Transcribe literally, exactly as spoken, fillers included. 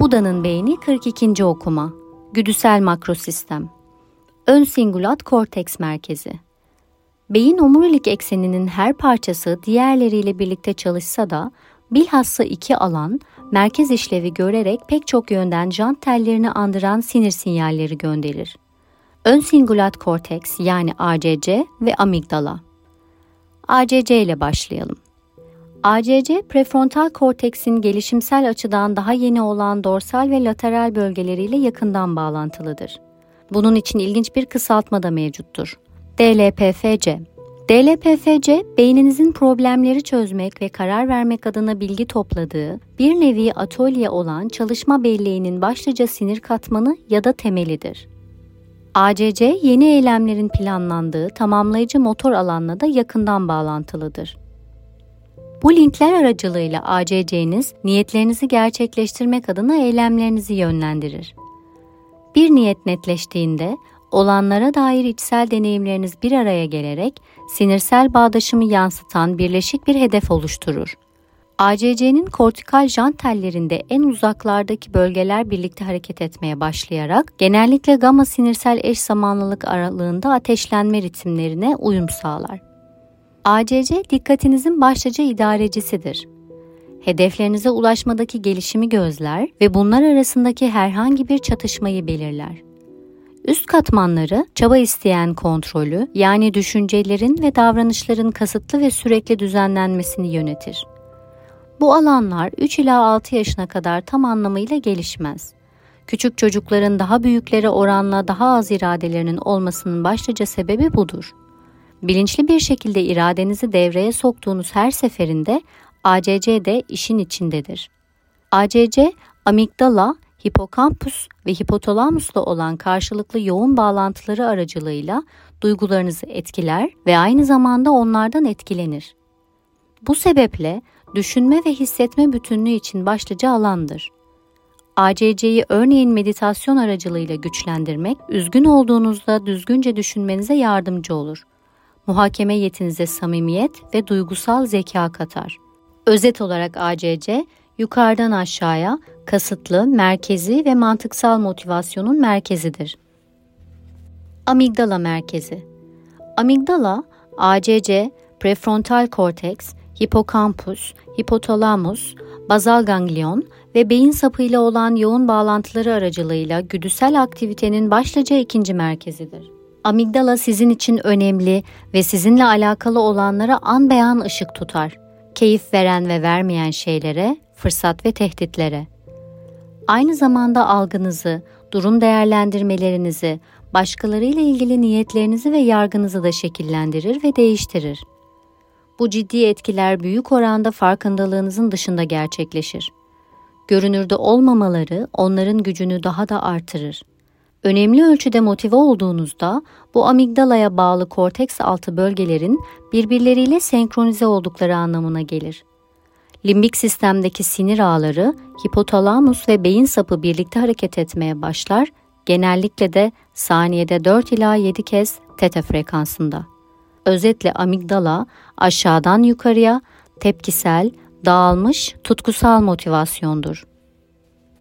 Buda'nın beyni kırk ikinci okuma, güdüsel makrosistem, ön singulat korteks merkezi. Beyin omurilik ekseninin her parçası diğerleriyle birlikte çalışsa da bilhassa iki alan merkez işlevi görerek pek çok yönden jant tellerini andıran sinir sinyalleri gönderir. Ön singulat korteks yani A C C ve amigdala. A C C ile başlayalım. A C C, prefrontal korteksin gelişimsel açıdan daha yeni olan dorsal ve lateral bölgeleriyle yakından bağlantılıdır. Bunun için ilginç bir kısaltma da mevcuttur. D L P F C. D L P F C, beyninizin problemleri çözmek ve karar vermek adına bilgi topladığı bir nevi atölye olan çalışma belleğinin başlıca sinir katmanı ya da temelidir. A C C, yeni eylemlerin planlandığı tamamlayıcı motor alanla da yakından bağlantılıdır. Bu linkler aracılığıyla A C C'niz, niyetlerinizi gerçekleştirmek adına eylemlerinizi yönlendirir. Bir niyet netleştiğinde, olanlara dair içsel deneyimleriniz bir araya gelerek sinirsel bağdaşımı yansıtan birleşik bir hedef oluşturur. A C C'nin kortikal jant tellerinde en uzaklardaki bölgeler birlikte hareket etmeye başlayarak genellikle gamma sinirsel eş zamanlılık aralığında ateşlenme ritimlerine uyum sağlar. A C C dikkatinizin başlıca idarecisidir. Hedeflerinize ulaşmadaki gelişimi gözler ve bunlar arasındaki herhangi bir çatışmayı belirler. Üst katmanları çaba isteyen kontrolü yani düşüncelerin ve davranışların kasıtlı ve sürekli düzenlenmesini yönetir. Bu alanlar üç ila altı yaşına kadar tam anlamıyla gelişmez. Küçük çocukların daha büyüklere oranla daha az iradelerinin olmasının başlıca sebebi budur. Bilinçli bir şekilde iradenizi devreye soktuğunuz her seferinde A C C de işin içindedir. A C C, amigdala, hipokampus ve hipotalamusla olan karşılıklı yoğun bağlantıları aracılığıyla duygularınızı etkiler ve aynı zamanda onlardan etkilenir. Bu sebeple düşünme ve hissetme bütünlüğü için başlıca alandır. A C C'yi örneğin meditasyon aracılığıyla güçlendirmek, üzgün olduğunuzda düzgünce düşünmenize yardımcı olur. Muhakeme yetinize samimiyet ve duygusal zeka katar. Özet olarak A C C, yukarıdan aşağıya, kasıtlı, merkezi ve mantıksal motivasyonun merkezidir. Amigdala merkezi. Amigdala, A C C, prefrontal korteks, hipokampus, hipotalamus, bazal ganglion ve beyin sapıyla olan yoğun bağlantıları aracılığıyla güdüsel aktivitenin başlıca ikinci merkezidir. Amigdala sizin için önemli ve sizinle alakalı olanlara anbeyan ışık tutar. Keyif veren ve vermeyen şeylere, fırsat ve tehditlere. Aynı zamanda algınızı, durum değerlendirmelerinizi, başkalarıyla ilgili niyetlerinizi ve yargınızı da şekillendirir ve değiştirir. Bu ciddi etkiler büyük oranda farkındalığınızın dışında gerçekleşir. Görünürde olmamaları onların gücünü daha da artırır. Önemli ölçüde motive olduğunuzda bu amigdalaya bağlı korteks altı bölgelerin birbirleriyle senkronize oldukları anlamına gelir. Limbik sistemdeki sinir ağları, hipotalamus ve beyin sapı birlikte hareket etmeye başlar, genellikle de saniyede dört ila yedi kez teta frekansında. Özetle amigdala aşağıdan yukarıya tepkisel, dağılmış, tutkusal motivasyondur.